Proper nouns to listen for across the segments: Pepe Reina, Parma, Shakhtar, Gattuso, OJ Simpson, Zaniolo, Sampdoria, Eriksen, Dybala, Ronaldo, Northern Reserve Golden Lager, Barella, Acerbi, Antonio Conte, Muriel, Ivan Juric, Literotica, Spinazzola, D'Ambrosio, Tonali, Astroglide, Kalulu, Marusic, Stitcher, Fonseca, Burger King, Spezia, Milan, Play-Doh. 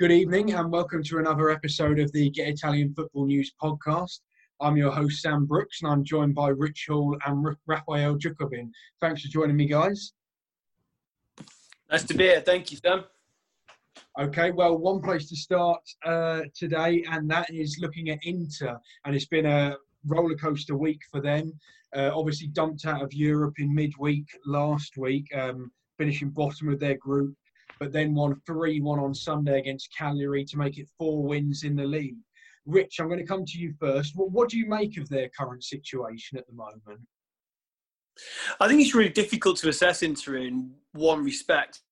Good evening and welcome to another episode of the Get Italian Football News podcast. I'm your host, Sam Brooks, and I'm joined by Rich Hall and Raphael Jacobin. Thanks for joining me, guys. Nice to be here. Thank you, Sam. Okay, well, one place to start today, and that is looking at Inter. And it's been a rollercoaster week for them. Obviously dumped out of Europe in midweek last week, finishing bottom of their group, but then won 3-1 on Sunday against Cagliari to make it 4 wins in the league. Rich, I'm going to come to you first. What do you make of their current situation at the moment? I think it's really difficult to assess Inter in one respect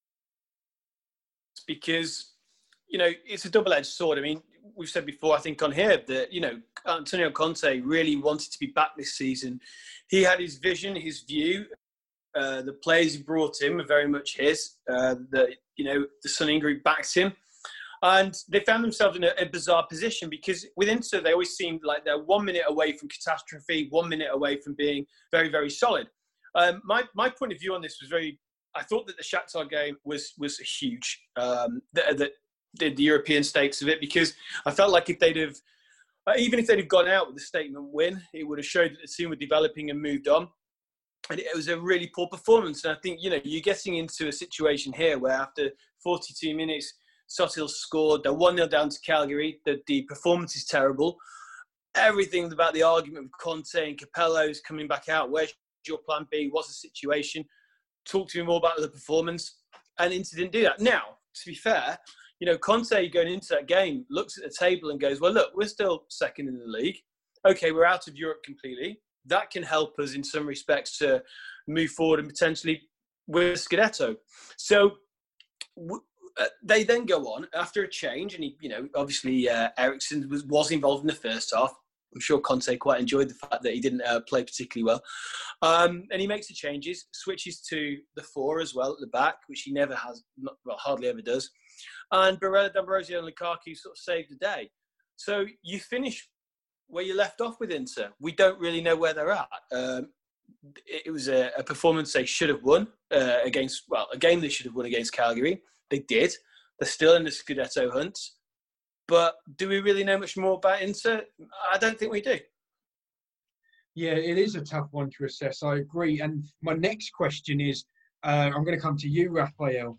because, you know, it's a double-edged sword. I mean, we've said before, I think on here, that, you know, Antonio Conte really wanted to be back this season. He had his vision, his view. The players he brought in were very much his. The Sunning Group backed him. And they found themselves in a bizarre position because with Inter, they always seemed like they're 1 minute away from catastrophe, 1 minute away from being very, very solid. My point of view on this was I thought that the Shakhtar game was huge, that did the European stakes of it, because I felt like even if they'd have gone out with a statement win, it would have showed that the team were developing and moved on. And it was a really poor performance. And I think, you know, you're getting into a situation here where after 42 minutes, Sottil scored. They're 1-0 down to Cagliari. The performance is terrible. Everything about the argument of Conte and Capello's coming back out. Where's your plan B? What's the situation? Talk to me more about the performance. And Inter didn't do that. Now, to be fair, you know, Conte going into that game looks at the table and goes, well, look, we're still second in the league. Okay, we're out of Europe completely. That can help us in some respects to move forward and potentially win Scudetto. So they then go on after a change, and Eriksen was involved in the first half. I'm sure Conte quite enjoyed the fact that he didn't play particularly well. And he makes the changes, switches to the 4 as well at the back, which he never has, hardly ever does. And Barella, D'Ambrosio and Lukaku sort of saved the day. So you finish where you left off with Inter. We don't really know where they're at. It was a performance they should have won a game they should have won against Cagliari. They did. They're still in the Scudetto hunt. But do we really know much more about Inter? I don't think we do. Yeah, it is a tough one to assess. I agree. And my next question is, I'm going to come to you, Raphael.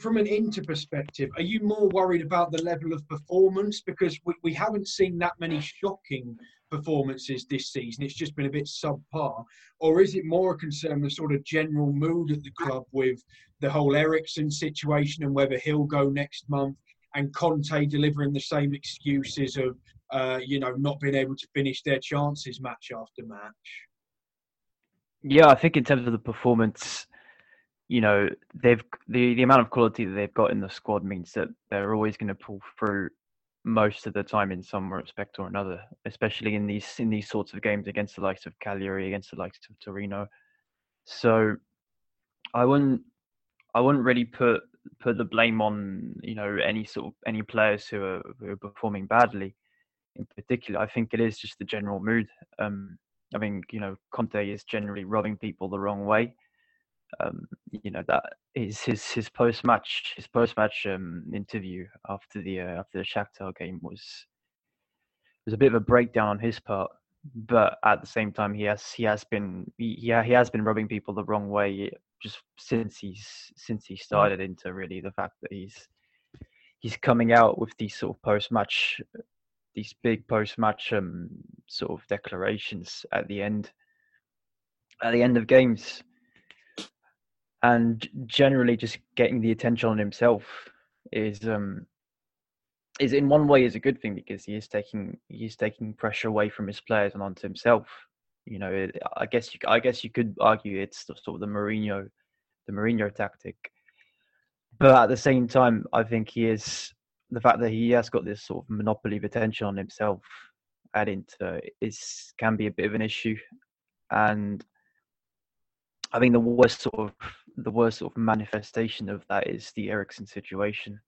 From an Inter perspective, are you more worried about the level of performance? Because we haven't seen that many shocking performances this season. It's just been a bit subpar. Or is it more a concern with sort of general mood at the club with the whole Eriksen situation and whether he'll go next month, and Conte delivering the same excuses of, not being able to finish their chances match after match? Yeah, I think in terms of the performance, you know, they've the amount of quality that they've got in the squad means that they're always going to pull through most of the time in some respect or another, especially in these sorts of games against the likes of Cagliari, against the likes of Torino. So I wouldn't really put the blame on, you know, any players who are performing badly in particular. I think it is just the general mood. I mean, you know, Conte is generally rubbing people the wrong way. That is his post match interview after the Shakhtar game was a bit of a breakdown on his part, but at the same time he has been rubbing people the wrong way just since he started into really the fact that he's coming out with these big post match sort of declarations at the end of games. And generally just getting the attention on himself is in one way is a good thing because he is taking pressure away from his players and onto himself. You know, I guess you could argue it's sort of the Mourinho tactic. But at the same time, I think the fact that he has got this sort of monopoly of attention on himself at Inter can be a bit of an issue. And I think the worst sort of manifestation of that is the Eriksen situation,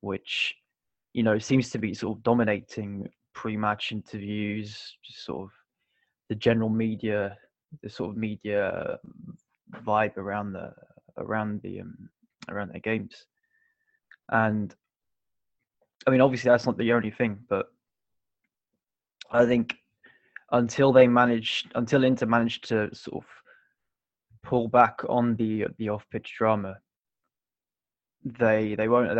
which, you know, seems to be sort of dominating pre-match interviews, just sort of the general media, the sort of media vibe around their games. And I mean, obviously that's not the only thing, but I think until Inter managed to sort of pull back on the off-pitch drama, they won't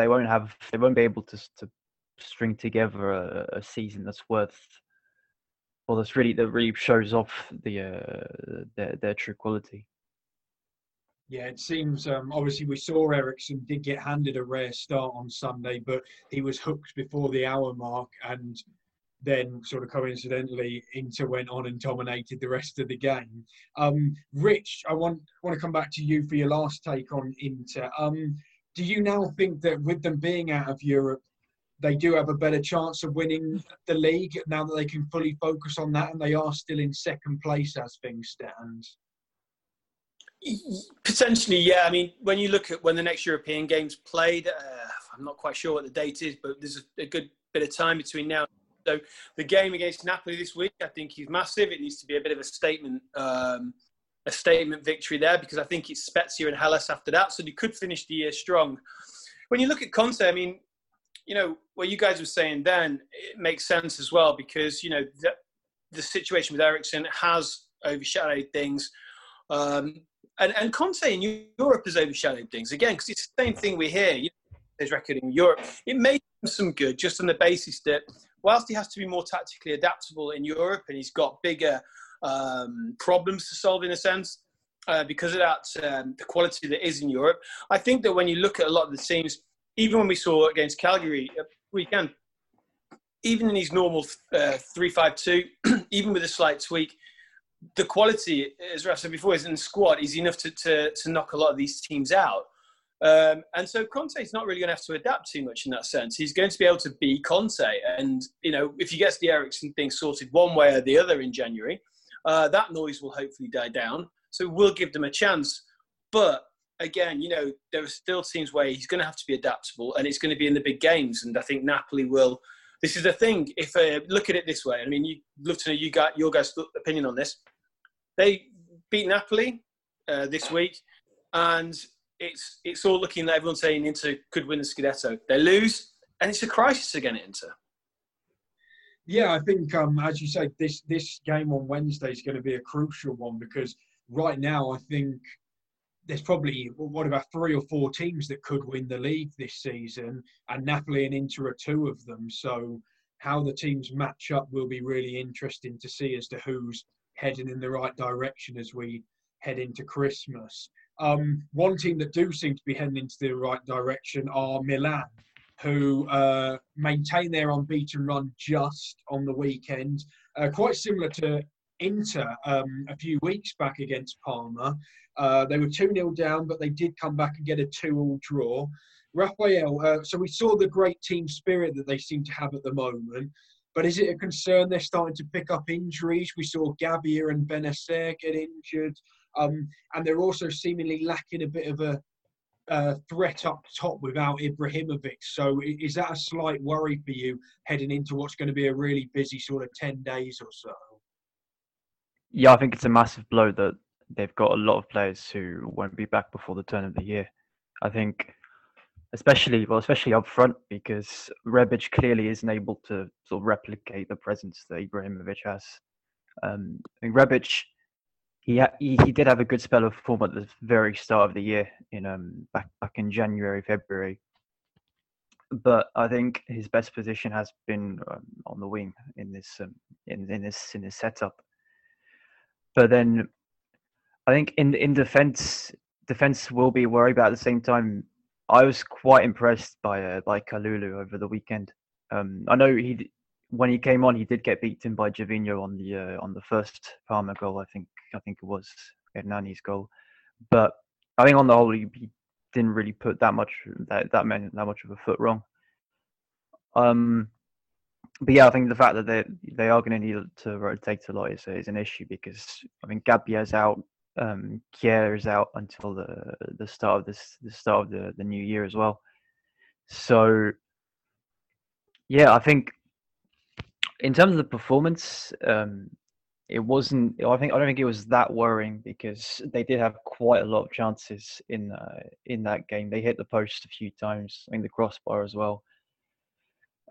be able to string together a season that really shows off their true quality. Yeah, it seems, obviously we saw Eriksen did get handed a rare start on Sunday, but he was hooked before the hour mark, and then sort of coincidentally Inter went on and dominated the rest of the game. Rich, I want to come back to you for your last take on Inter. Do you now think that with them being out of Europe, they do have a better chance of winning the league now that they can fully focus on that, and they are still in second place as things stand? Potentially, yeah. I mean, when you look at when the next European game's played, I'm not quite sure what the date is, but there's a good bit of time between now. So the game against Napoli this week, I think, is massive. It needs to be a bit of a statement victory there, because I think it's Spezia and Hellas after that, so they could finish the year strong. When you look at Conte, I mean, you know, what you guys were saying then, it makes sense as well, because, you know, the situation with Eriksen has overshadowed things. And Conte in Europe has overshadowed things again, because it's the same thing we hear. You know, his record in Europe, it made him some good just on the basis that whilst he has to be more tactically adaptable in Europe, and he's got bigger problems to solve in a sense because of that the quality that is in Europe. I think that when you look at a lot of the teams, even when we saw against Calgary weekend, even in his normal 3-5-2, even with a slight tweak, the quality, as Raf said before, is in the squad is enough to knock a lot of these teams out. And so Conte's not really going to have to adapt too much in that sense. He's going to be able to be Conte. And, you know, if he gets the Eriksen thing sorted one way or the other in January, that noise will hopefully die down. So we'll give them a chance. But, again, you know, there are still teams where he's going to have to be adaptable, and it's going to be in the big games. And I think Napoli will... This is the thing. If look at it this way, I mean, you'd love to know your guys' opinion on this. They beat Napoli this week, and it's all looking like everyone's saying Inter could win the Scudetto. They lose, and it's a crisis again at Inter. Yeah, I think, as you say, this game on Wednesday is going to be a crucial one, because right now I think there's probably, what about 3 or 4 teams that could win the league this season, and Napoli and Inter are 2 of them. So how the teams match up will be really interesting to see as to who's heading in the right direction as we head into Christmas. One team that do seem to be heading into the right direction are Milan, who maintain their unbeaten run just on the weekend. Quite similar to Inter a few weeks back against Parma. They were 2-0 down, but they did come back and get a 2-2 draw. Raphael, so we saw the great team spirit that they seem to have at the moment, but is it a concern they're starting to pick up injuries? We saw Gabbia and Benacer get injured, and they're also seemingly lacking a bit of a threat up top without Ibrahimović. So is that a slight worry for you heading into what's going to be a really busy sort of 10 days or so? Yeah, I think it's a massive blow that they've got a lot of players who won't be back before the turn of the year. I think, especially up front, because Rebic clearly isn't able to sort of replicate the presence that Ibrahimović has. I mean, Rebic, he did have a good spell of form at the very start of the year, in back in January, February. But I think his best position has been on the wing in this in this setup. But then, I think in defence will be worried. But at the same time, I was quite impressed by Kalulu over the weekend. I know when he came on, he did get beaten by Gervinho on the first Parma goal. I think it was Hernani's goal. But I think on the whole, he didn't really put that much of a foot wrong. But yeah, I think the fact that they are going to need to rotate a lot is an issue, because I mean Gabbia's out, Kier is out until the start of the new year as well. So yeah, I think in terms of the performance, I don't think it was that worrying, because they did have quite a lot of chances in that game. They hit the post a few times, I think the crossbar as well.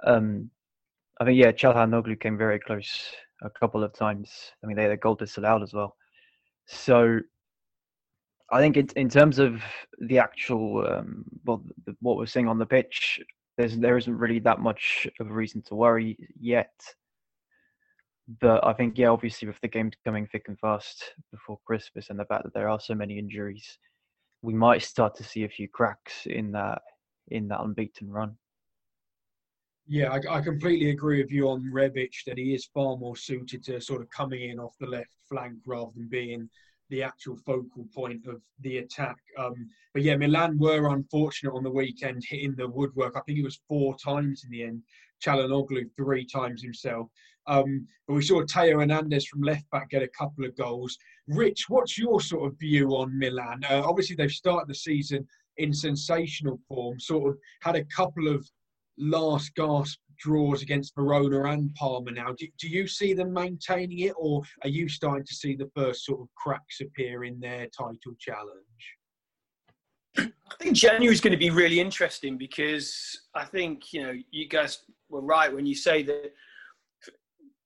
I think, yeah, Çalhanoğlu came very close a couple of times. I mean, they had a goal disallowed as well. So I think in terms of the actual, what we're seeing on the pitch, there isn't really that much of a reason to worry yet. But I think, yeah, obviously with the games coming thick and fast before Christmas and the fact that there are so many injuries, we might start to see a few cracks in that unbeaten run. Yeah, I completely agree with you on Rebic, that he is far more suited to sort of coming in off the left flank rather than being the actual focal point of the attack. But yeah, Milan were unfortunate on the weekend, hitting the woodwork. I think it was 4 times in the end. Çalhanoğlu 3 times himself. But we saw Teo Hernandez from left-back get a couple of goals. Rich, what's your sort of view on Milan? Obviously, they've started the season in sensational form, sort of had a couple of last gasp draws against Verona and Parma now. Do you see them maintaining it, or are you starting to see the first sort of cracks appear in their title challenge? I think January is going to be really interesting, because I think, you know, you guys were right when you say that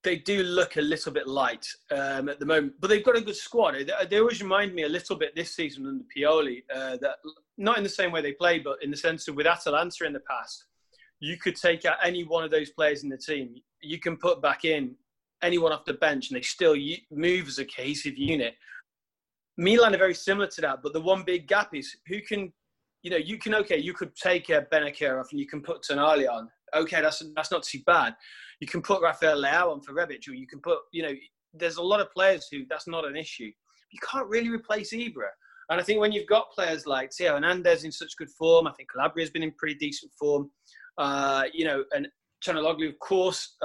they do look a little bit light at the moment, but they've got a good squad. They always remind me a little bit this season under Pioli, that not in the same way they play, but in the sense of with Atalanta in the past, you could take out any one of those players in the team. You can put back in anyone off the bench and they still move as a cohesive unit. Milan are very similar to that, but the one big gap is who can, you know, you could take Bennacer off and you can put Tonali on. Okay, that's not too bad. You can put Rafael Leao on for Rebic, or you can put, you know, there's a lot of players who that's not an issue. You can't really replace Ibra. And I think when you've got players like Teo Hernandez in such good form, I think Calabria has been in pretty decent form, you know, and Çalhanoğlu, of course,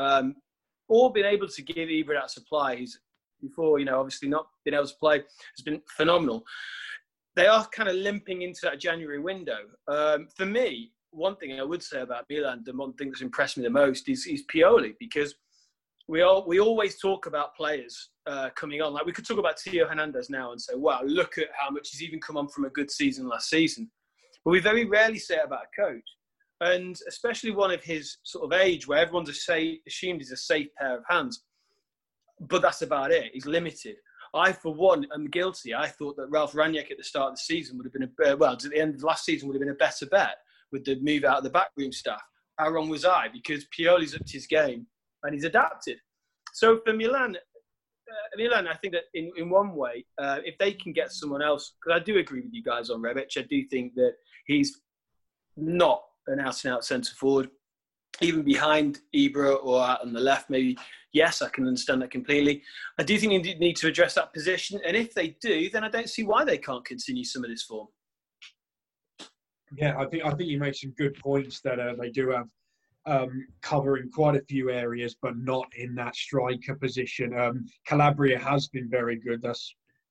all been able to give Ibra that supply. He's before, you know, obviously not been able to play, has been phenomenal. They are kind of limping into that January window. For me, one thing I would say about Milan, the one thing that's impressed me the most is Pioli, because we always talk about players coming on. Like, we could talk about Teo Hernandez now and say, wow, look at how much he's even come on from a good season last season. But we very rarely say it about a coach. And especially one of his sort of age, where everyone's assumed he's a safe pair of hands. But that's about it. He's limited. I, for one, am guilty. I thought that Ralf Rangnick at the start of the season would have been at the end of last season would have been a better bet with the move out of the backroom staff. How wrong was I? Because Pioli's upped his game and he's adapted. So for Milan, I think that in one way, if they can get someone else, because I do agree with you guys on Rebic, I do think that he's not an out-and-out centre-forward, even behind Ibra or out on the left, maybe. Yes, I can understand that completely. I do think they need to address that position, and if they do, then I don't see why they can't continue some of this form. Yeah, I think you made some good points that they do have cover in quite a few areas, but not in that striker position. Calabria has been very good.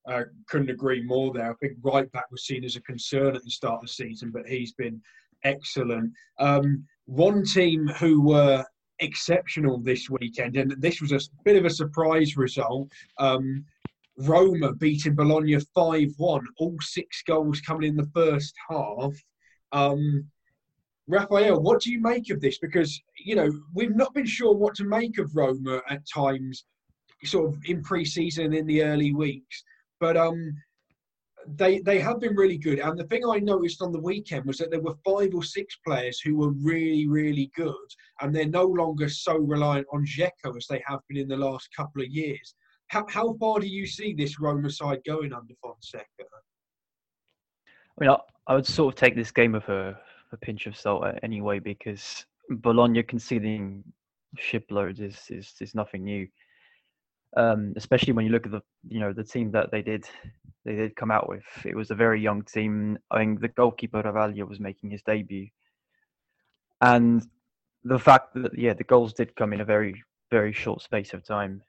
I couldn't agree more there. I think right back was seen as a concern at the start of the season, but he's been excellent. One team who were exceptional this weekend, and this was a bit of a surprise result, Roma beating Bologna 5-1, all 6 goals coming in the first half. Raphael, what do you make of this? Because, you know, we've not been sure what to make of Roma at times, sort of in pre-season, in the early weeks. But They have been really good. And the thing I noticed on the weekend was that there were 5 or 6 players who were really, really good. And they're no longer so reliant on Dzeko as they have been in the last couple of years. How far do you see this Roma side going under Fonseca? I mean, I would sort of take this game with a pinch of salt anyway, because Bologna conceding shiploads is nothing new. Especially when you look at the team that they did come out with. It was a very young team. I think the goalkeeper Ravaglio was making his debut, and the fact that the goals did come in a very, very short space of time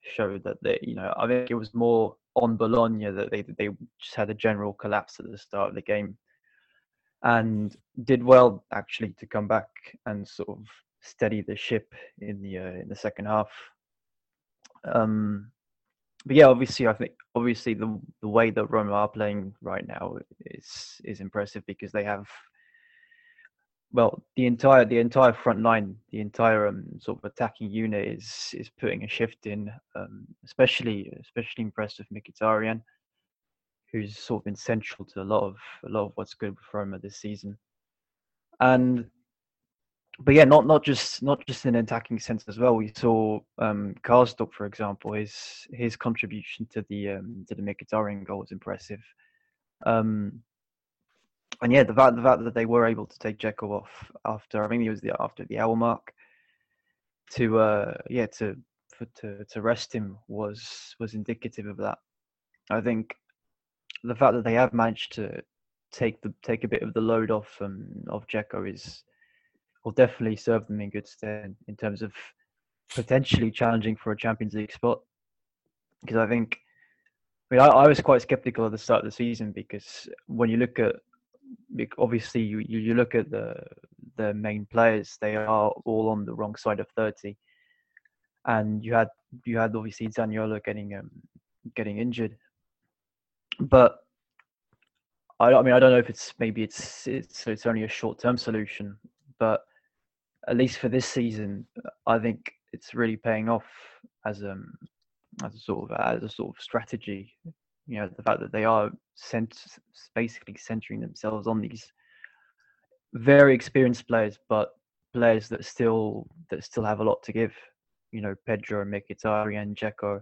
showed that they, you know, I think it was more on Bologna that they just had a general collapse at the start of the game, and did well actually to come back and sort of steady the ship in the second half. But yeah, obviously the way that Roma are playing right now is impressive, because they have well, the entire front line, the entire sort of attacking unit is putting a shift in. Especially impressed with Mkhitaryan, who's sort of been central to a lot of what's good with Roma this season. But yeah, not just in an attacking sense as well. We saw Karsdorp, for example, his contribution to the Mkhitaryan goal was impressive. And yeah, the fact that they were able to take Dzeko off after, I think it was after the hour mark, to rest him was indicative of that. I think the fact that they have managed to take a bit of the load off Dzeko will definitely serve them in good stead in terms of potentially challenging for a Champions League spot. Because I was quite sceptical at the start of the season, because when you look at, obviously you look at the main players, they are all on the wrong side of 30, and you had obviously Zaniolo getting injured, but. I don't know if it's only a short-term solution, but at least for this season, I think it's really paying off as a sort of strategy. You know, the fact that they are basically centering themselves on these very experienced players, but players that still have a lot to give. You know, Pedro, Mkhitaryan, Dzeko.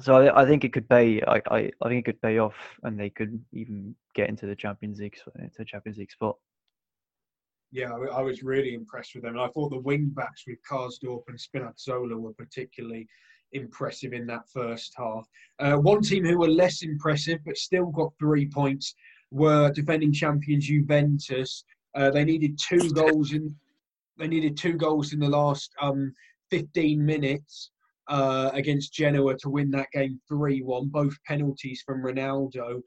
So I think it could pay. I think it could pay off, and they could even get into the Champions League spot. Yeah, I was really impressed with them. I thought the wing backs with Karsdorp and Spinazzola were particularly impressive in that first half. One team who were less impressive but still got 3 points were defending champions Juventus. They needed two goals in the last 15 minutes. Against Genoa to win that game 3-1, both penalties from Ronaldo.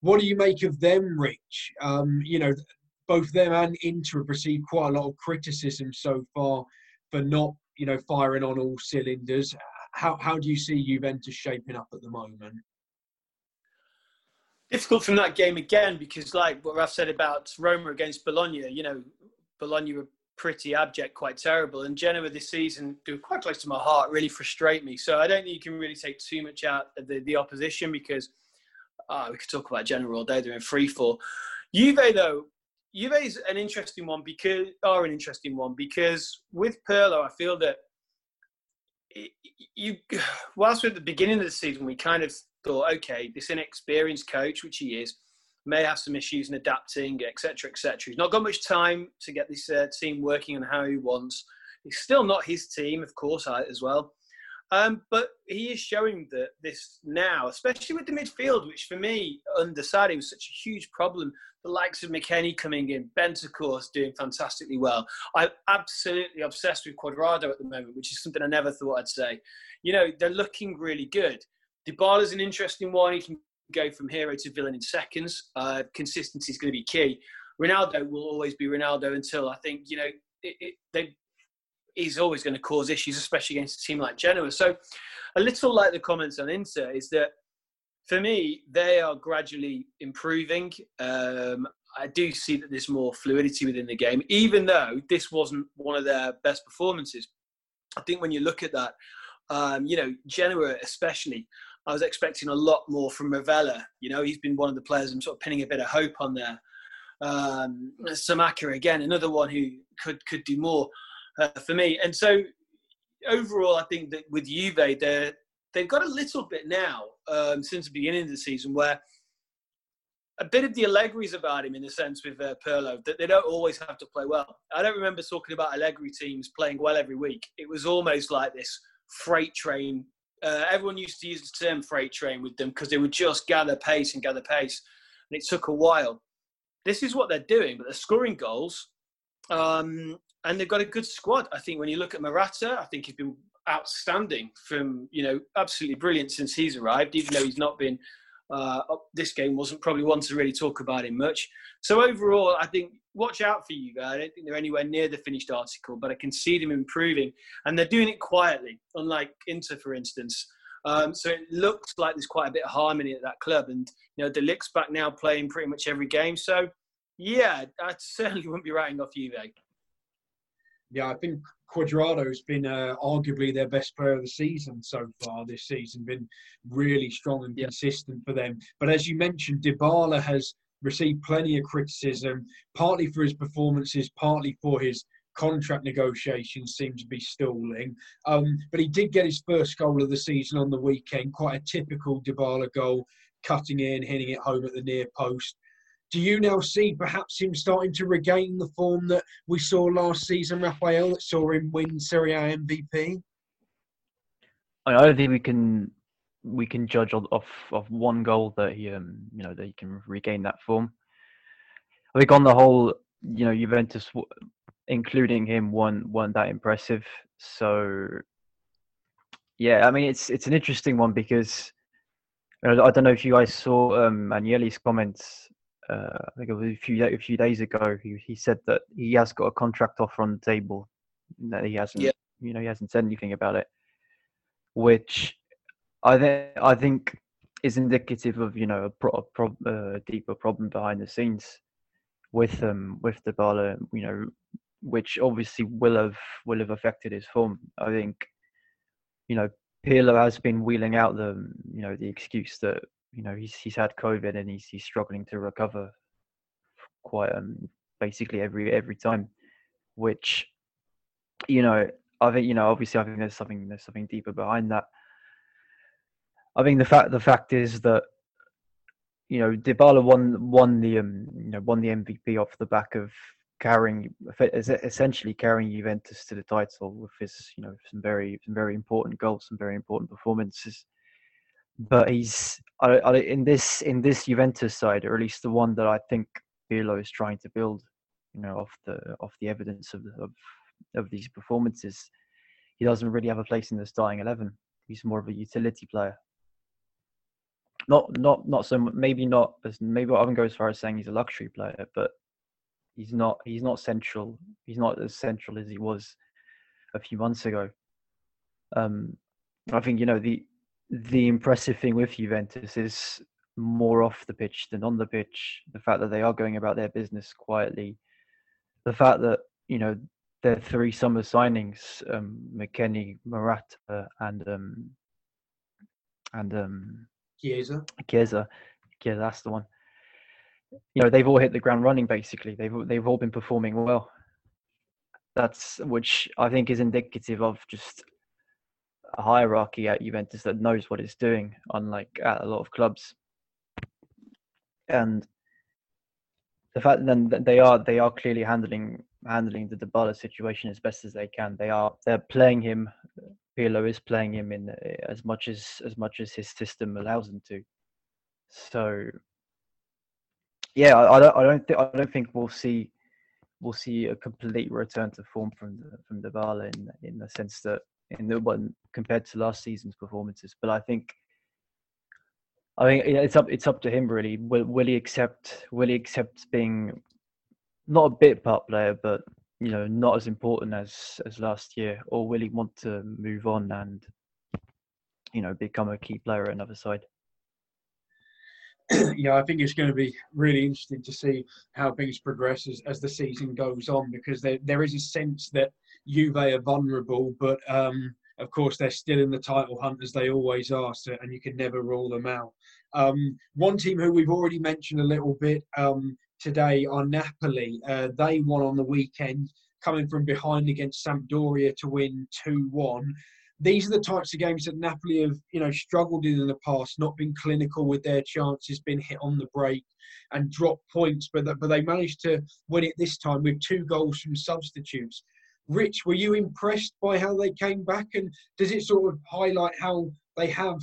What do you make of them, Rich? You know, both them and Inter have received quite a lot of criticism so far for not, you know, firing on all cylinders. How do you see Juventus shaping up at the moment? Difficult from that game again, because like what I've said about Roma against Bologna, you know, Bologna were pretty abject, quite terrible. And Genoa this season, do quite close to my heart, really frustrate me. So I don't think you can really take too much out of the opposition, because we could talk about Genoa all day. They're in freefall. Juve, though, Juve is an interesting one because with Pirlo, I feel that whilst at the beginning of the season, we kind of thought, okay, this inexperienced coach, which he is, may have some issues in adapting, etc., etc. He's not got much time to get this team working on how he wants. It's still not his team, of course, as well. But he is showing that this now, especially with the midfield, which for me, undecided, was such a huge problem. The likes of McKennie coming in, Bentancur's doing fantastically well. I'm absolutely obsessed with Cuadrado at the moment, which is something I never thought I'd say. You know, they're looking really good. Dybala's an interesting one. He can go from hero to villain in seconds. Consistency is going to be key. Ronaldo will always be Ronaldo until, I think, you know, he's always going to cause issues, especially against a team like Genoa. So a little like the comments on Inter is that, for me, they are gradually improving. I do see that there's more fluidity within the game, even though this wasn't one of their best performances. I think when you look at that, you know, Genoa especially, I was expecting a lot more from Ravella. You know, he's been one of the players I'm sort of pinning a bit of hope on there. Samaka, again, another one who could do more for me. And so, overall, I think that with Juve, they've got a little bit now, since the beginning of the season, where a bit of the Allegri's about him in the sense with Pirlo, that they don't always have to play well. I don't remember talking about Allegri teams playing well every week. It was almost like this freight train. Everyone used to use the term freight train with them because they would just gather pace. And it took a while. This is what they're doing, but they're scoring goals. And they've got a good squad. I think when you look at Morata, I think he's been outstanding from, you know, absolutely brilliant since he's arrived, even though he's not been, this game wasn't probably one to really talk about him much. So overall, I think, watch out for Juve. I don't think they're anywhere near the finished article, but I can see them improving. And they're doing it quietly, unlike Inter, for instance. So it looks like there's quite a bit of harmony at that club. And, you know, De Ligt's back now playing pretty much every game. So Yeah, I certainly wouldn't be writing off Juve. Yeah, I think Cuadrado's been arguably their best player of the season so far this season. Been really strong and consistent for them. But as you mentioned, Dybala has received plenty of criticism, partly for his performances, partly for his contract negotiations seem to be stalling. But he did get his first goal of the season on the weekend. Quite a typical Dybala goal, cutting in, hitting it home at the near post. Do you now see perhaps him starting to regain the form that we saw last season, Raphael, that saw him win Serie A MVP? I don't think we can judge off one goal that he that he can regain that form. I think on the whole, Juventus, including him, weren't that impressive. So yeah, I mean it's an interesting one because I don't know if you guys saw Agnelli's comments. I think it was a few days ago. He said that he has got a contract offer on the table, that he hasn't, he hasn't said anything about it, which I think is indicative of a deeper problem behind the scenes with Dybala, which obviously will have affected his form. I think Pirlo has been wheeling out the excuse that he's had COVID and he's struggling to recover quite basically every time, which I think obviously I think there's something deeper behind that. I think the fact is that Dybala won the MVP off the back of essentially carrying Juventus to the title with his some very important goals, some very important performances. But he's in this Juventus side, or at least the one that I think Pirlo is trying to build, off the evidence of these performances, he doesn't really have a place in the starting 11. He's more of a utility player. Not so maybe not as maybe I wouldn't go as far as saying he's a luxury player, but he's not central. He's not as central as he was a few months ago. I think the impressive thing with Juventus is more off the pitch than on the pitch. The fact that they are going about their business quietly. The fact that, their three summer signings, McKennie, Morata and Chiesa. Yeah, that's the one. They've all hit the ground running, basically. They've all been performing well. That's which I think is indicative of just a hierarchy at Juventus that knows what it's doing, unlike at a lot of clubs. And the fact that they are clearly handling the Dybala situation as best as they can. They're playing him. Pirlo is playing him in as much as his system allows him to. So yeah, I don't think we'll see a complete return to form from Dybala in the sense that. In the one compared to last season's performances, but I think it's up to him really. Will he accept being not a bit part player, but not as important as last year, or will he want to move on and become a key player at another side? Yeah, I think it's going to be really interesting to see how things progress as the season goes on, because there is a sense that Juve are vulnerable, but of course they're still in the title hunt as they always are, so, and you can never rule them out. One team who we've already mentioned a little bit today are Napoli. They won on the weekend, coming from behind against Sampdoria to win 2-1. These are the types of games that Napoli have, struggled in the past, not been clinical with their chances, been hit on the break and dropped points. But they managed to win it this time with two goals from substitutes. Rich, were you impressed by how they came back? And does it sort of highlight how they have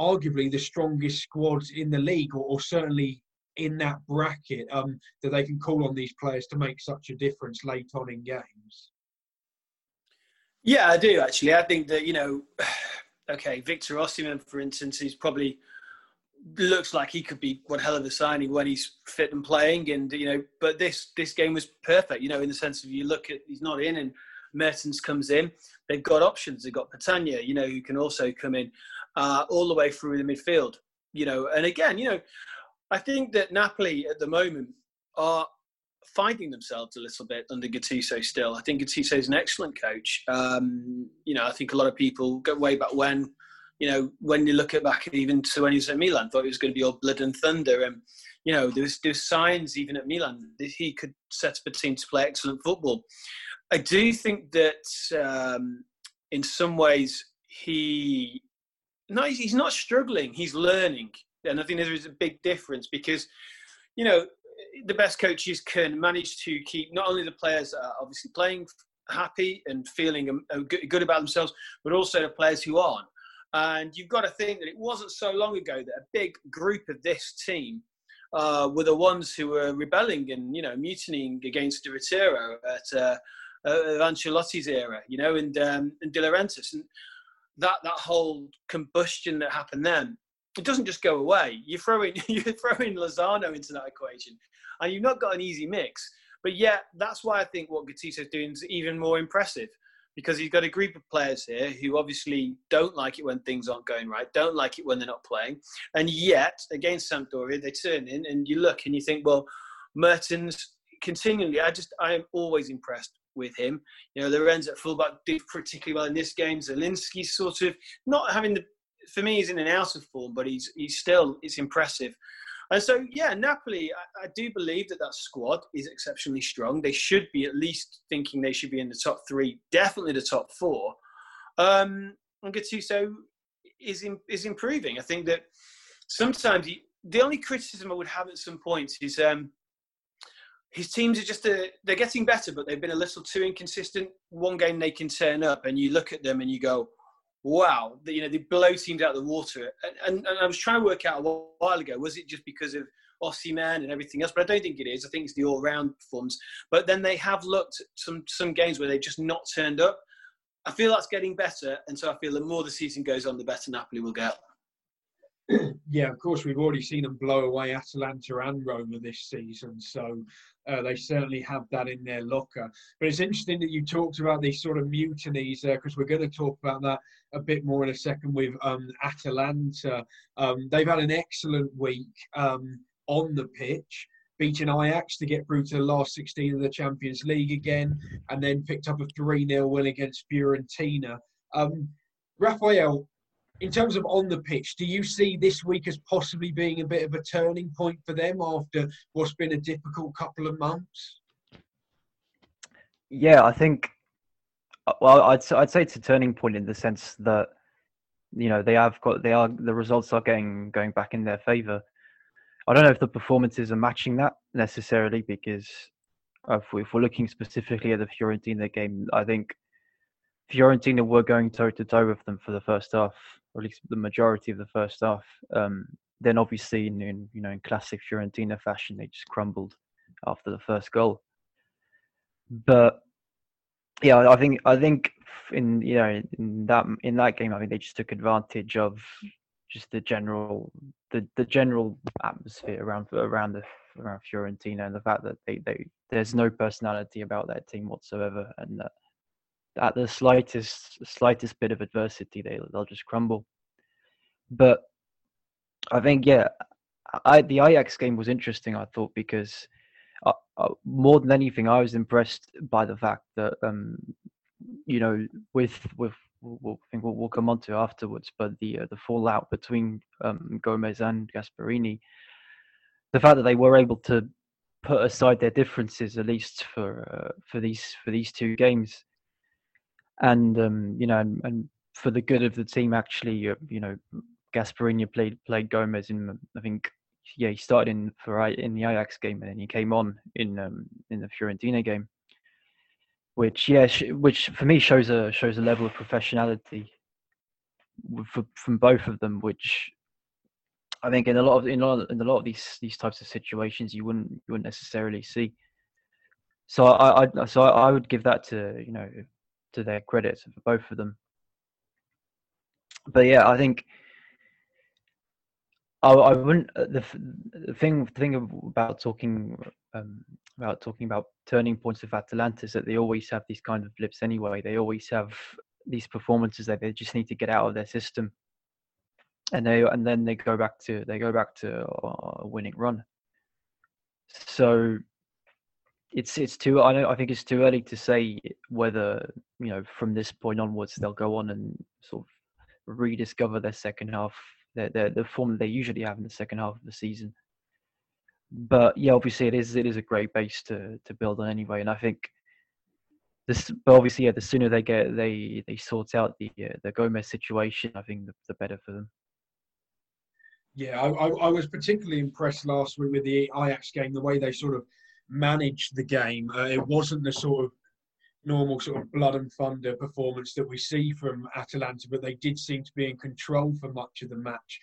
arguably the strongest squads in the league, or certainly in that bracket, that they can call on these players to make such a difference late on in games? Yeah, I do, actually. I think that, Victor Osimhen, for instance, he's probably looks like he could be one hell of a signing when he's fit and playing. And, but this game was perfect, in the sense of you look at, he's not in and Mertens comes in. They've got options. They've got Patania, who can also come in all the way through the midfield. And again, I think that Napoli at the moment are finding themselves a little bit under Gattuso still. I think Gattuso is an excellent coach. I think a lot of people go way back when, when you look at back even to when he was at Milan, thought it was going to be all blood and thunder. And, there's signs even at Milan that he could set up a team to play excellent football. I do think that in some ways he's not struggling, he's learning. And I think there is a big difference because, the best coaches can manage to keep not only the players that are obviously playing happy and feeling good about themselves, but also the players who aren't. And you've got to think that it wasn't so long ago that a big group of this team were the ones who were rebelling and, mutinying against De Retiro at Ancelotti's era, and De Laurentiis. And that whole combustion that happened then, it doesn't just go away. You're throwing Lozano into that equation, and you've not got an easy mix. But yet, that's why I think what Gattuso's doing is even more impressive, because he's got a group of players here who obviously don't like it when things aren't going right, don't like it when they're not playing, and yet against Sampdoria they turn in, and you look and you think, well, Mertens continually. I am always impressed with him. Lorenz at fullback did particularly well in this game. Zielinski sort of not having the. For me, he's in and out of form, but he's still, it's impressive. And so, Napoli, I do believe that squad is exceptionally strong. They should be at least thinking they should be in the top three, definitely the top four. And Gattuso is improving. I think that sometimes the only criticism I would have at some points is his teams are they're getting better, but they've been a little too inconsistent. One game they can turn up and you look at them and you go, wow, they blow teams out of the water. And I was trying to work out a while ago, was it just because of Osimhen and everything else? But I don't think it is. I think it's the all-round performance. But then they have looked at some games where they've just not turned up. I feel that's getting better. And so I feel the more the season goes on, the better Napoli will get. Yeah, of course, we've already seen them blow away Atalanta and Roma this season. So they certainly have that in their locker. But it's interesting that you talked about these sort of mutinies because we're going to talk about that a bit more in a second with Atalanta. They've had an excellent week on the pitch, beating Ajax to get through to the last 16 of the Champions League again, and then picked up a 3-0 win against Fiorentina. Raphael, in terms of on the pitch, do you see this week as possibly being a bit of a turning point for them after what's been a difficult couple of months? Yeah, I think, well, I'd say it's a turning point in the sense that, the results are going back in their favour. I don't know if the performances are matching that necessarily, because if we're looking specifically at the Fiorentina game, I think Fiorentina were going toe-to-toe with them for the first half, or at least the majority of the first half. Then obviously, in classic Fiorentina fashion, they just crumbled after the first goal. But yeah, I think in that game, I think they just took advantage of just the general atmosphere around Fiorentina, and the fact that there's no personality about that team whatsoever, and that at the slightest bit of adversity, they'll just crumble. But I think, the Ajax game was interesting, I thought, because more than anything, I was impressed by the fact that, I think we'll come on to afterwards, but the fallout between Gomez and Gasperini, the fact that they were able to put aside their differences, at least for these two games, and and for the good of the team, actually, Gasperini played Gomez in, I think, he started in the Ajax game, and then he came on in the Fiorentina game, which for me shows a level of professionality from both of them, which I think in a lot of these types of situations you wouldn't necessarily see. So I would give that to to their credits for both of them. But yeah, I think I wouldn't. The thing about talking about turning points of Atalanta is that they always have these kind of blips anyway. They always have these performances that they just need to get out of their system, and then they go back to a winning run. So it's too. I think it's too early to say whether, you know, from this point onwards they'll go on and sort of rediscover their second half, the form that they usually have in the second half of the season. But yeah, obviously it is a great base to build on anyway. And I think this, but obviously, yeah, the sooner they sort out the Gomez situation, I think the better for them. Yeah, I was particularly impressed last week with the Ajax game, the way they sort of managed the game. It wasn't the sort of normal sort of blood and thunder performance that we see from Atalanta, but they did seem to be in control for much of the match.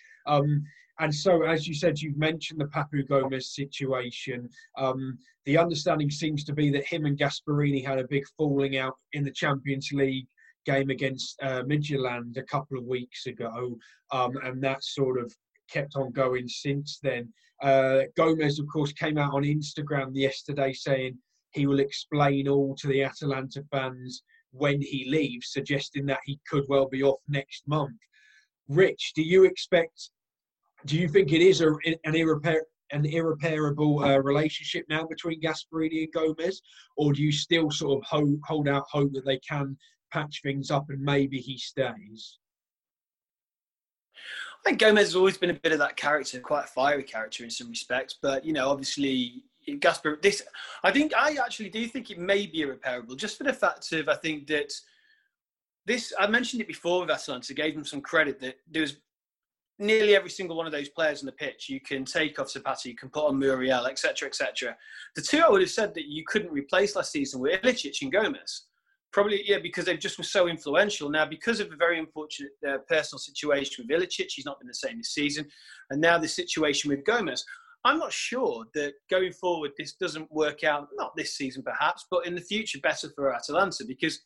And so, as you said, you've mentioned the Papu Gomez situation. The understanding seems to be that him and Gasperini had a big falling out in the Champions League game against Midtjylland a couple of weeks ago, and that sort of kept on going since then. Gomez, of course, came out on Instagram yesterday saying he will explain all to the Atalanta fans when he leaves, suggesting that he could well be off next month. Rich, do you think it is an irreparable relationship now between Gasperini and Gomez, or do you still sort of hold out hope that they can patch things up and maybe he stays? I think Gomez has always been a bit of that character, quite a fiery character in some respects. But, you know, obviously, I actually do think it may be irreparable, just for the fact of, I think that this, I mentioned it before with Atalanta, gave them some credit that there was nearly every single one of those players on the pitch. You can take off Zapata, you can put on Muriel, etc., etc. The two I would have said that you couldn't replace last season were Ilicic and Gomez. Probably, yeah, because they just were so influential. Now, because of a very unfortunate personal situation with Ilicic, he's not been the same this season, and now the situation with Gomez. I'm not sure that going forward this doesn't work out, not this season perhaps, but in the future better for Atalanta, because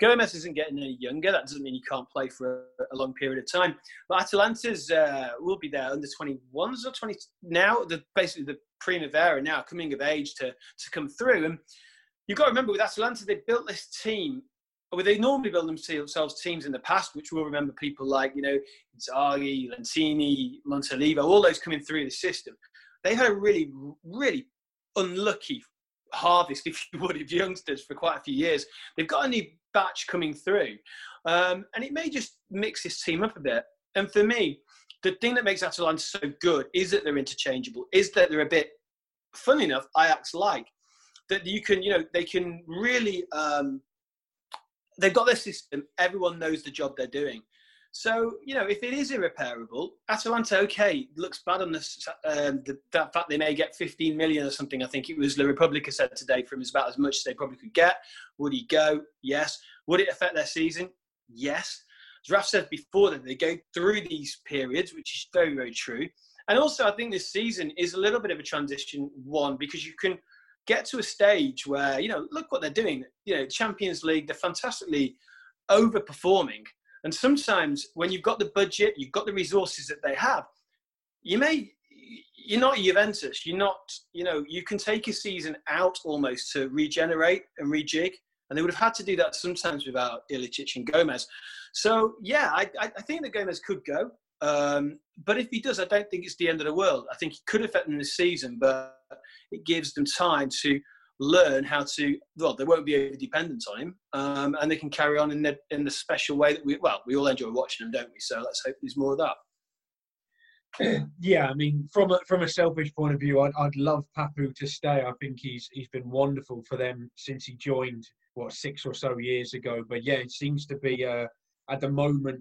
Gomez isn't getting any younger. That doesn't mean he can't play for a long period of time. But Atalanta's will be there under 21s or 20 now, basically the Primavera now, coming of age to come through. And you've got to remember, with Atalanta, they built this team, or they normally build themselves teams in the past, which we'll remember people like, you know, Inzaghi, Lentini, Montalivo, all those coming through the system. They had a really, really unlucky harvest, if you would, of youngsters for quite a few years. They've got a new batch coming through. And it may just mix this team up a bit. And for me, the thing that makes Atalanta so good is that they're interchangeable, is that they're a bit, funny enough, Ajax-like. That you can, you know, they can really, they've got their system. Everyone knows the job they're doing. So, you know, if it is irreparable, Atalanta, okay, looks bad on this, that fact they may get 15 million or something. I think it was La Repubblica said today, from about as much as they probably could get. Would he go? Yes. Would it affect their season? Yes. As Raf said before, that they go through these periods, which is very, very true. And also, I think this season is a little bit of a transition one, because you can get to a stage where, you know, look what they're doing. You know, Champions League, they're fantastically overperforming. And sometimes when you've got the budget, you've got the resources that they have, you're not Juventus. You're not, you know, you can take a season out almost to regenerate and rejig. And they would have had to do that sometimes without Ilicic and Gomez. So, yeah, I think that Gomez could go. But if he does, I don't think it's the end of the world. I think he could affect them this season, but it gives them time to learn how to, well, they won't be over-dependent on him, and they can carry on in the special way that we all enjoy watching them, don't we? So let's hope there's more of that. Yeah, I mean, from a selfish point of view, I'd love Papu to stay. I think he's been wonderful for them since he joined, 6 or so years ago. But yeah, it seems to be, at the moment,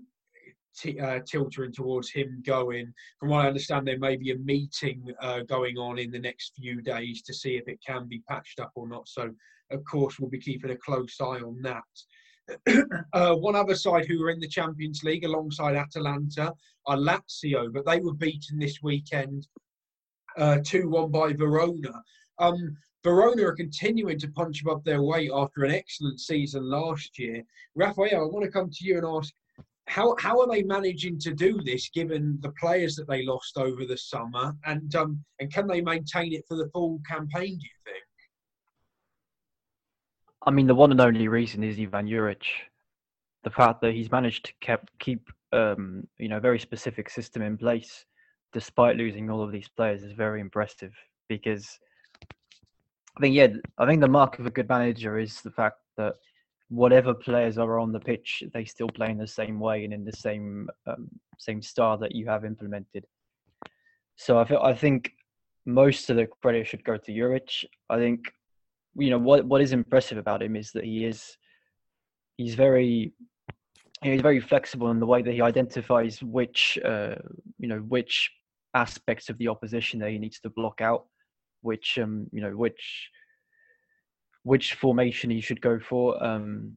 tiltering towards him going. From what I understand, there may be a meeting going on in the next few days to see if it can be patched up or not. So, of course, we'll be keeping a close eye on that. One other side who were in the Champions League alongside Atalanta are Lazio, but they were beaten this weekend 2-1 by Verona. Verona are continuing to punch above their weight after an excellent season last year. Raphael, I want to come to you and ask, how are they managing to do this, given the players that they lost over the summer? And can they maintain it for the full campaign, do you think? I mean, the one and only reason is Ivan Juric. The fact that he's managed to keep you know, a very specific system in place, despite losing all of these players, is very impressive. Because I think the mark of a good manager is the fact that whatever players are on the pitch, they still play in the same way and in the same style that you have implemented. So I think most of the credit should go to Juric. I think, you know, what is impressive about him is that he's very flexible in the way that he identifies which aspects of the opposition that he needs to block out, which formation he should go for, and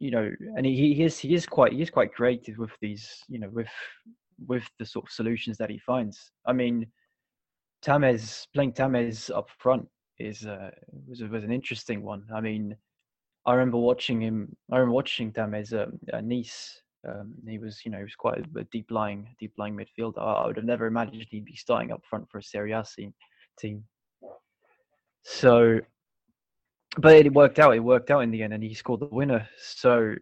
he is quite creative with these, you know, with the sort of solutions that he finds. I mean, playing Tamez up front was an interesting one. I mean, I remember watching Tamez at Nice. He was quite a deep lying midfielder. I would have never imagined he'd be starting up front for a Serie A team. So, but it worked out. It worked out in the end, and he scored the winner. So,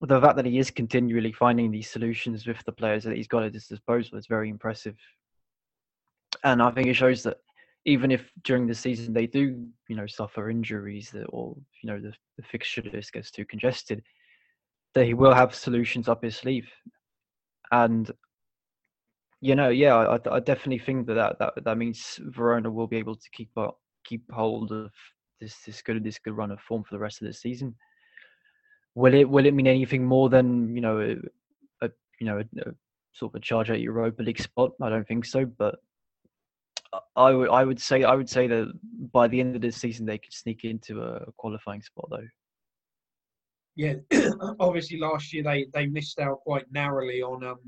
the fact that he is continually finding these solutions with the players that he's got at his disposal is very impressive. And I think it shows that even if during the season they do, you know, suffer injuries or the fixture list gets too congested, that he will have solutions up his sleeve. And, you know, yeah, I definitely think that means Verona will be able to keep hold of this good run of form for the rest of the season. Will it mean anything more than, you know, a sort of a charge at Europa League spot? I don't think so, but I would say that by the end of this season they could sneak into a qualifying spot, though. Yeah, obviously last year they missed out quite narrowly on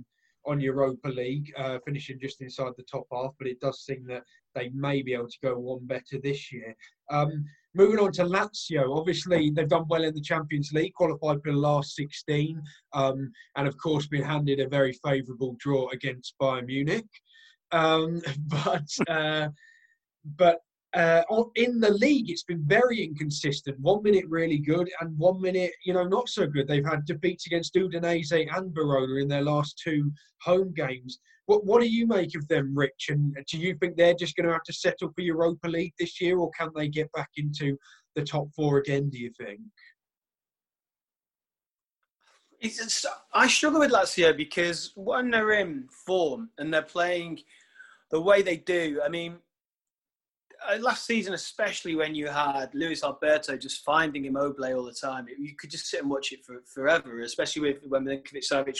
Europa League, finishing just inside the top half, but it does seem that they may be able to go one better this year. Moving on to Lazio, obviously they've done well in the Champions League, qualified for the last 16, and of course been handed a very favourable draw against Bayern Munich. But in the league, it's been very inconsistent. 1 minute really good and 1 minute, you know, not so good. They've had defeats against Udinese and Verona in their last two home games. What do you make of them, Rich? And do you think they're just going to have to settle for Europa League this year, or can they get back into the top four again, do you think? I struggle with Lazio because when they're in form and they're playing the way they do, I mean, last season, especially when you had Luis Alberto just finding Immobile all the time, you could just sit and watch it for forever, especially when Milinkovic-Savic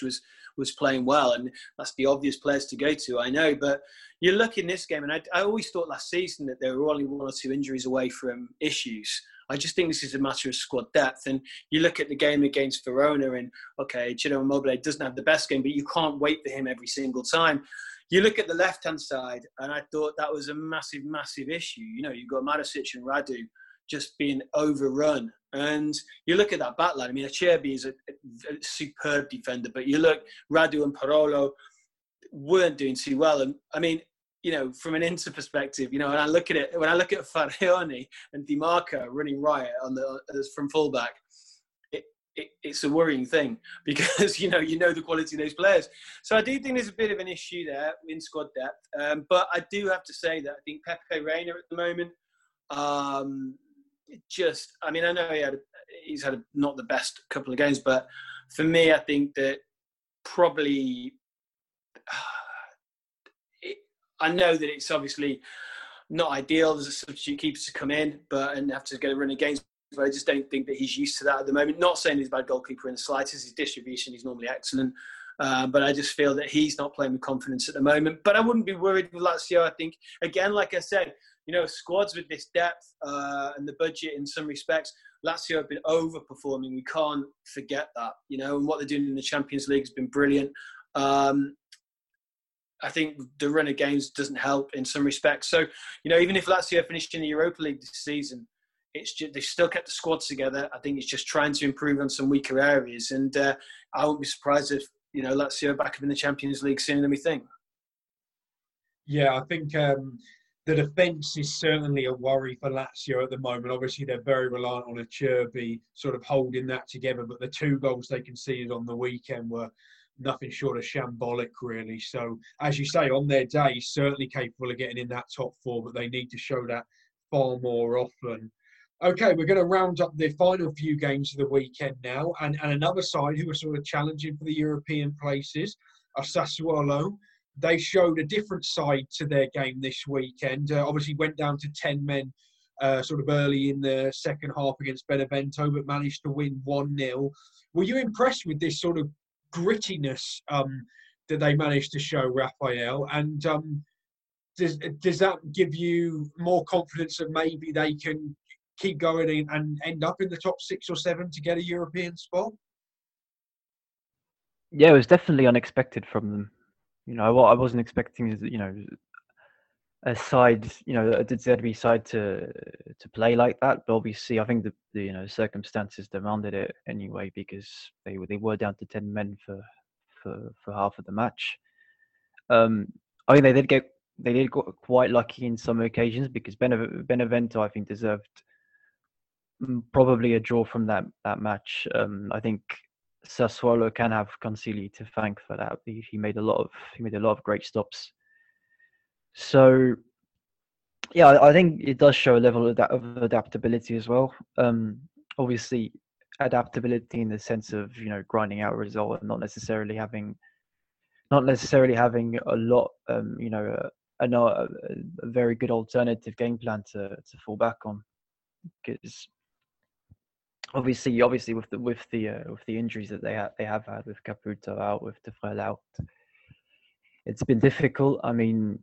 was playing well, and that's the obvious players to go to, I know, but you look in this game, and I always thought last season that there were only one or two injuries away from issues. I just think this is a matter of squad depth. And you look at the game against Verona and, okay, Gino Immobile doesn't have the best game, but you can't wait for him every single time. You look at the left-hand side, and I thought that was a massive, massive issue. You know, you've got Marusic and Radu just being overrun. And you look at that back line. I mean, Acerbi is a superb defender, but you look, Radu and Parolo weren't doing too well. And, I mean, you know, from an Inter perspective, you know, and when I look at Fariani and Di Marco running riot from fullback, it's a worrying thing because, you know the quality of those players. So I do think there's a bit of an issue there in squad depth. But I do have to say that I think Pepe Reina at the moment, I know he's had not the best couple of games, but for me, I think that probably, I know that it's obviously not ideal. There's a substitute keeper to come in and have to go run against, but I just don't think that he's used to that at the moment. Not saying he's a bad goalkeeper in the slightest. His distribution is normally excellent. But I just feel that he's not playing with confidence at the moment. But I wouldn't be worried with Lazio, I think. Again, like I said, you know, squads with this depth and the budget in some respects, Lazio have been overperforming. We can't forget that, you know. And what they're doing in the Champions League has been brilliant. I think the run of games doesn't help in some respects. So, you know, even if Lazio finished in the Europa League this season, they've still kept the squads together. I think it's just trying to improve on some weaker areas. And I wouldn't be surprised if, you know, Lazio back up in the Champions League sooner than we think. Yeah, I think the defence is certainly a worry for Lazio at the moment. Obviously, they're very reliant on Acerbi sort of holding that together. But the two goals they conceded on the weekend were nothing short of shambolic, really. So, as you say, on their day, certainly capable of getting in that top four, but they need to show that far more often. Okay, we're going to round up the final few games of the weekend now. And another side who are sort of challenging for the European places are Sassuolo. They showed a different side to their game this weekend. Obviously went down to 10 men sort of early in the second half against Benevento, but managed to win 1-0. Were you impressed with this sort of grittiness that they managed to show, Raphael? And does that give you more confidence that maybe they can keep going and end up in the top 6 or 7 to get a European spot? Yeah, it was definitely unexpected from them. You know, what I wasn't expecting is, you know, a side, you know, a Derby side to play like that. But obviously, I think the you know, circumstances demanded it anyway, because they were down to 10 men for half of the match. I think they did get quite lucky in some occasions, because Benevento, I think, deserved probably a draw from that match. I think Sassuolo can have Consigli to thank for that. He made a lot of great stops. So yeah, I think it does show a level of adaptability as well. Obviously, adaptability in the sense of, you know, grinding out a result and not necessarily having a lot, you know, a very good alternative game plan to fall back on, because obviously with the injuries that they have had, with Caputo out, with Taffarel out, it's been difficult. I mean,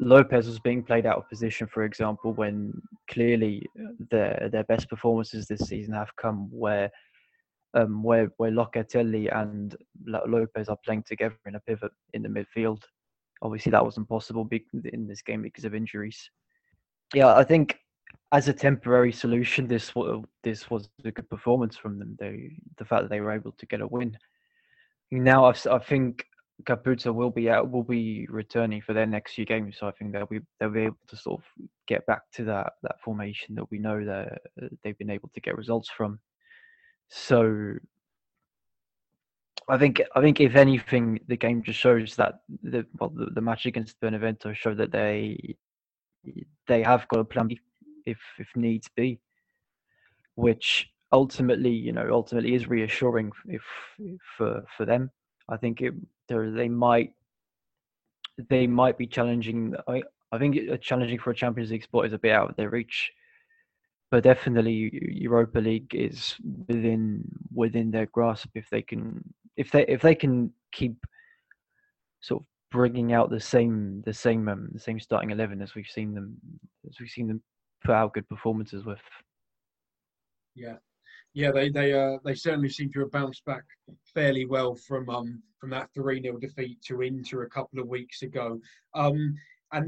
Lopez was being played out of position, for example, when clearly their best performances this season have come where Locatelli and Lopez are playing together in a pivot in the midfield. Obviously, that wasn't possible in this game because of injuries. Yeah, I think as a temporary solution, this was a good performance from them. The fact that they were able to get a win. Now, I think Caputo will be returning for their next few games, so I think they'll be able to sort of get back to that formation that we know that they've been able to get results from. So I think if anything, the game just shows that the match against Benevento showed that they have got a plan B if needs be, which ultimately is reassuring for them. I think they might be challenging. I think challenging for a Champions League spot is a bit out of their reach, but definitely Europa League is within their grasp if they can keep sort of bringing out the same starting 11 as we've seen them put out good performances with. Yeah, they certainly seem to have bounced back fairly well from that 3-0 defeat to Inter a couple of weeks ago. And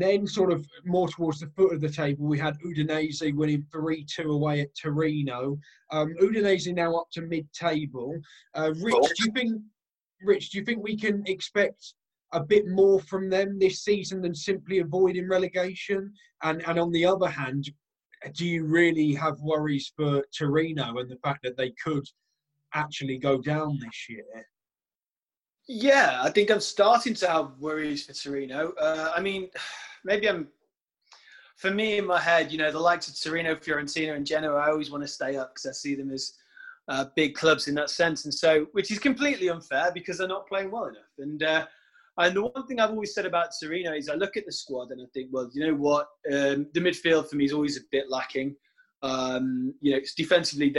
then sort of more towards the foot of the table, we had Udinese winning 3-2 away at Torino. Udinese now up to mid-table. Rich, do you think we can expect a bit more from them this season than simply avoiding relegation? And on the other hand, do you really have worries for Torino and the fact that they could actually go down this year? Yeah, I think I'm starting to have worries for Torino. I mean, maybe for me in my head, you know, the likes of Torino, Fiorentina and Genoa, I always want to stay up because I see them as big clubs in that sense. And so, which is completely unfair because they're not playing well enough. And the one thing I've always said about Torino is I look at the squad and I think, well, you know what? The midfield for me is always a bit lacking. You know, it's defensively,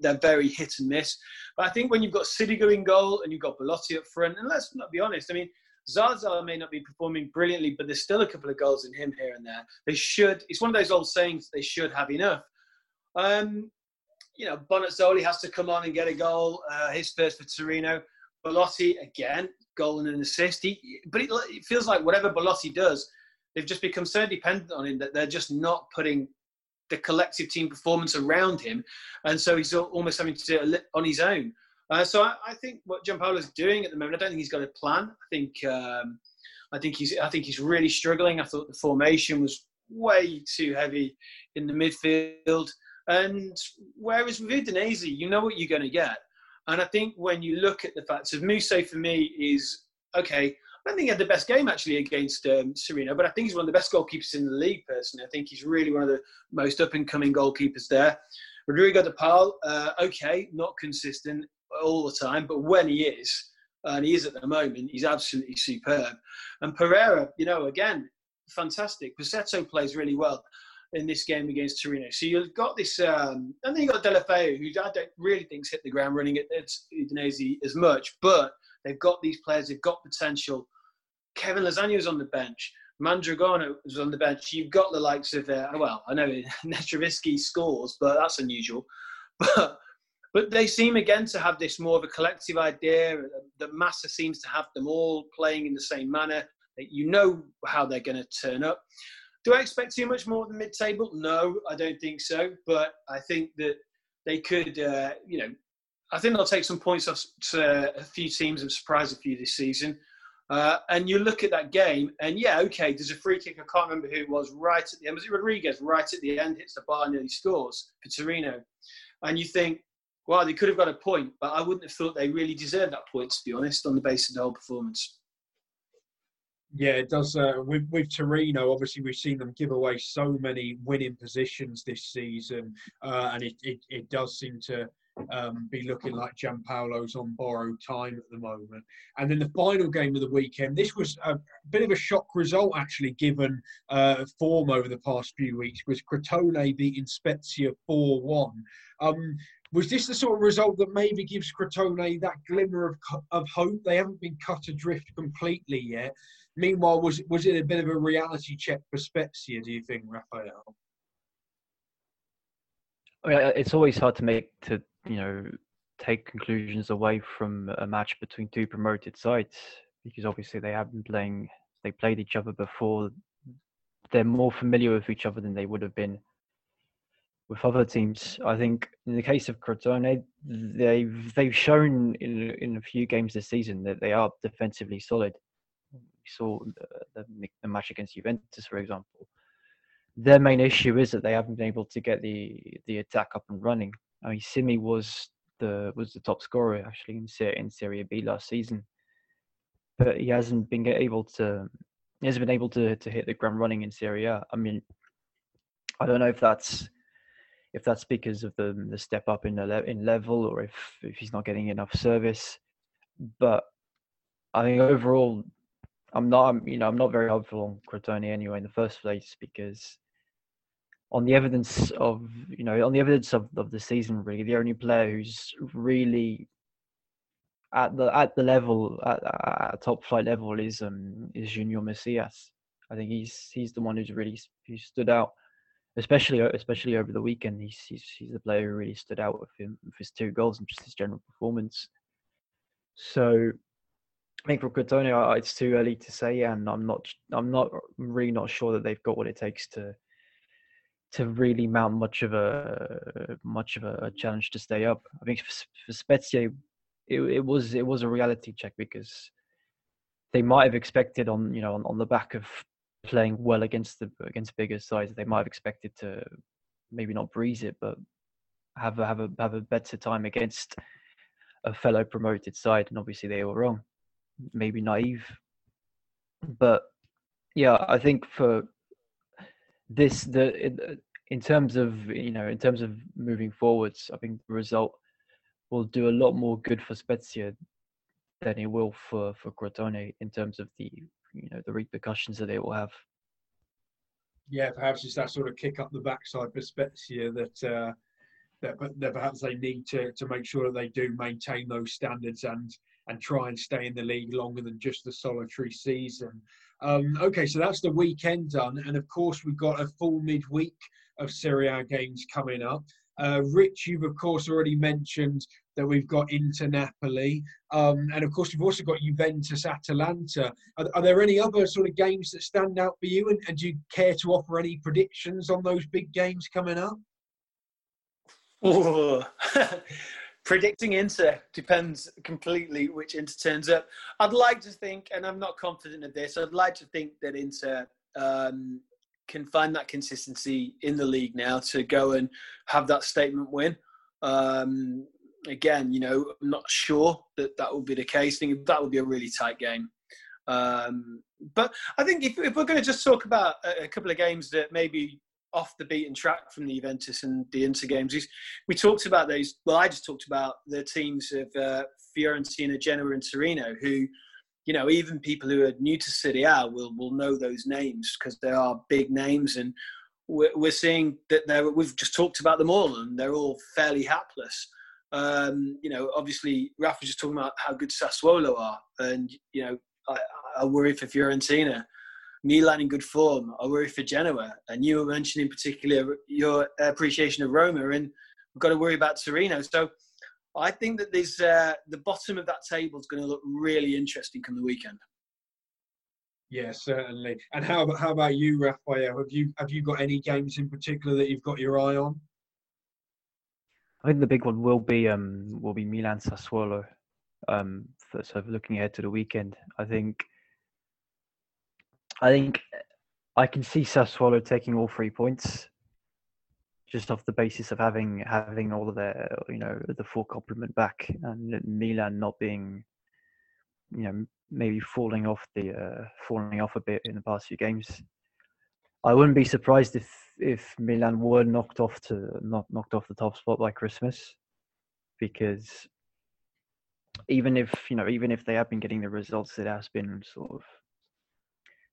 they're very hit and miss. But I think when you've got Sidigo in goal and you've got Belotti up front, and let's not be honest, I mean, Zaza may not be performing brilliantly, but there's still a couple of goals in him here and there. It's one of those old sayings, they should have enough. You know, Bonazzoli has to come on and get a goal, his first for Torino. Belotti, again, goal and an assist. But it feels like whatever Belotti does, they've just become so dependent on him that they're just not putting the collective team performance around him. And so he's almost having to do it on his own. So I think what Gianpaolo's doing at the moment, I don't think he's got a plan. I think he's really struggling. I thought the formation was way too heavy in the midfield. And whereas with Udinese, you know what you're going to get. And I think when you look at the facts of Musso, for me, is, okay, I don't think he had the best game, actually, against Torino, but I think he's one of the best goalkeepers in the league, personally. I think he's really one of the most up-and-coming goalkeepers there. Rodrigo de Paul, okay, not consistent all the time, but when he is, and he is at the moment, he's absolutely superb. And Pereira, you know, again, fantastic. Pozzetto plays really well in this game against Torino. So you've got this, and then you've got De La Feu, who I don't really think's hit the ground running at Udinese as much, but they've got these players, they've got potential. Kevin Lasagna's on the bench. Mandragora was on the bench. You've got the likes of, well, I know Netrebisky scores, but that's unusual. But they seem, again, to have this more of a collective idea. The Massa seems to have them all playing in the same manner. You know how they're going to turn up. Do I expect too much more than mid-table? No, I don't think so. But I think that they could, I think they'll take some points off to a few teams and surprise a few this season. And you look at that game, and yeah, okay, there's a free kick. I can't remember who it was right at the end. Was it Rodriguez right at the end, hits the bar and nearly scores for Torino? And you think, well, they could have got a point, but I wouldn't have thought they really deserved that point, to be honest, on the basis of the whole performance. Yeah, it does. With Torino, obviously, we've seen them give away so many winning positions this season, and it does seem to be looking like Gianpaolo's on borrowed time at the moment. And then the final game of the weekend, this was a bit of a shock result, actually, given form over the past few weeks, was Crotone beating Spezia 4-1. Was this the sort of result that maybe gives Crotone that glimmer of hope? They haven't been cut adrift completely yet. Meanwhile, was it a bit of a reality check for Spezia, do you think, Raphael? I mean, it's always hard to take conclusions away from a match between two promoted sides, because obviously they have been playing. They played each other before. They're more familiar with each other than they would have been with other teams. I think in the case of Crotone, they've shown in a few games this season that they are defensively solid. We saw the match against Juventus, for example. Their main issue is that they haven't been able to get the attack up and running. I mean, Simi was the top scorer, actually, in Serie B last season, but he hasn't been able to hit the ground running in Serie A. I mean, I don't know if that's because of the step up in level, or if he's not getting enough service. But I think overall, I'm not very hopeful on Crotone anyway in the first place, because on the evidence of the season, really, the only player who's really at top flight level is Junior Messias. I think he's the one who stood out, especially over the weekend. He's the player who really stood out with his two goals and just his general performance. So I think for Crotone, it's too early to say, and I'm really not sure that they've got what it takes to really mount much of a challenge to stay up. I think for Spezia, it was a reality check, because they might have expected on the back of playing well against bigger sides, they might have expected to maybe not breeze it, but have a better time against a fellow promoted side. And obviously they were wrong, maybe naive, but yeah, I think for this, in terms of moving forwards, I think the result will do a lot more good for Spezia than it will for Crotone in terms of the repercussions that it will have. Yeah, perhaps it's that sort of kick up the backside for Spezia that perhaps they need to make sure that they do maintain those standards and try and stay in the league longer than just the solitary season. Okay, so that's the weekend done. And of course, we've got a full midweek of Serie A games coming up. Rich, you've of course already mentioned that we've got Inter Napoli. And of course, we've also got Juventus Atalanta. Are there any other sort of games that stand out for you? And do you care to offer any predictions on those big games coming up? Oh. Predicting Inter depends completely which Inter turns up. I'd like to think, and I'm not confident of this, I'd like to think that Inter can find that consistency in the league now to go and have that statement win. Again, I'm not sure that will be the case. I think that would be a really tight game. But I think if we're going to just talk about a couple of games that maybe off the beaten track from the Juventus and the Inter games, we talked about those. Well, I just talked about the teams of Fiorentina, Genoa and Torino, who, you know, even people who are new to Serie A will know those names because they are big names. And we're seeing that we've just talked about them all, and they're all fairly hapless. You know, obviously, Raf was just talking about how good Sassuolo are. And, you know, I worry for Fiorentina. Milan in good form. I worry for Genoa. And you were mentioning in particular your appreciation of Roma, and we've got to worry about Torino. So I think that there's, the bottom of that table is going to look really interesting come the weekend. Yeah, certainly. And how about you, Raphael? Have you got any games in particular that you've got your eye on? I think the big one will be Milan Sassuolo. So looking ahead to the weekend, I think I can see Sassuolo taking all 3 points, just off the basis of having all of their, you know, the full complement back, and Milan not being, you know, maybe falling off a bit in the past few games. I wouldn't be surprised if Milan were knocked off the top spot by Christmas, because even if they have been getting the results, it has been sort of,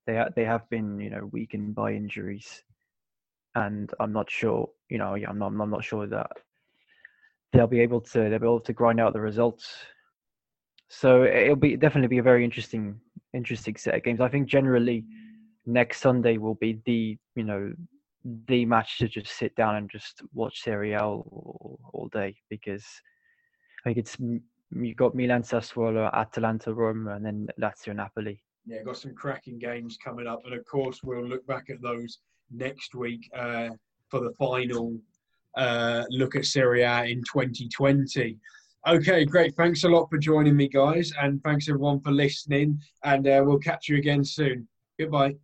they have been, you know, weakened by injuries. And I'm not sure, you know, I'm not sure that they'll be able to grind out the results. So it'll be definitely a very interesting set of games. I think generally next Sunday will be the match to just sit down and just watch Serie A all day, because I think it's, you got Milan, Sassuolo, Atalanta, Roma, and then Lazio, Napoli. Yeah, got some cracking games coming up, and of course we'll look back at those next week for the final look at Serie A in 2020. Okay, great. Thanks a lot for joining me, guys, and thanks everyone for listening, and we'll catch you again soon. Goodbye.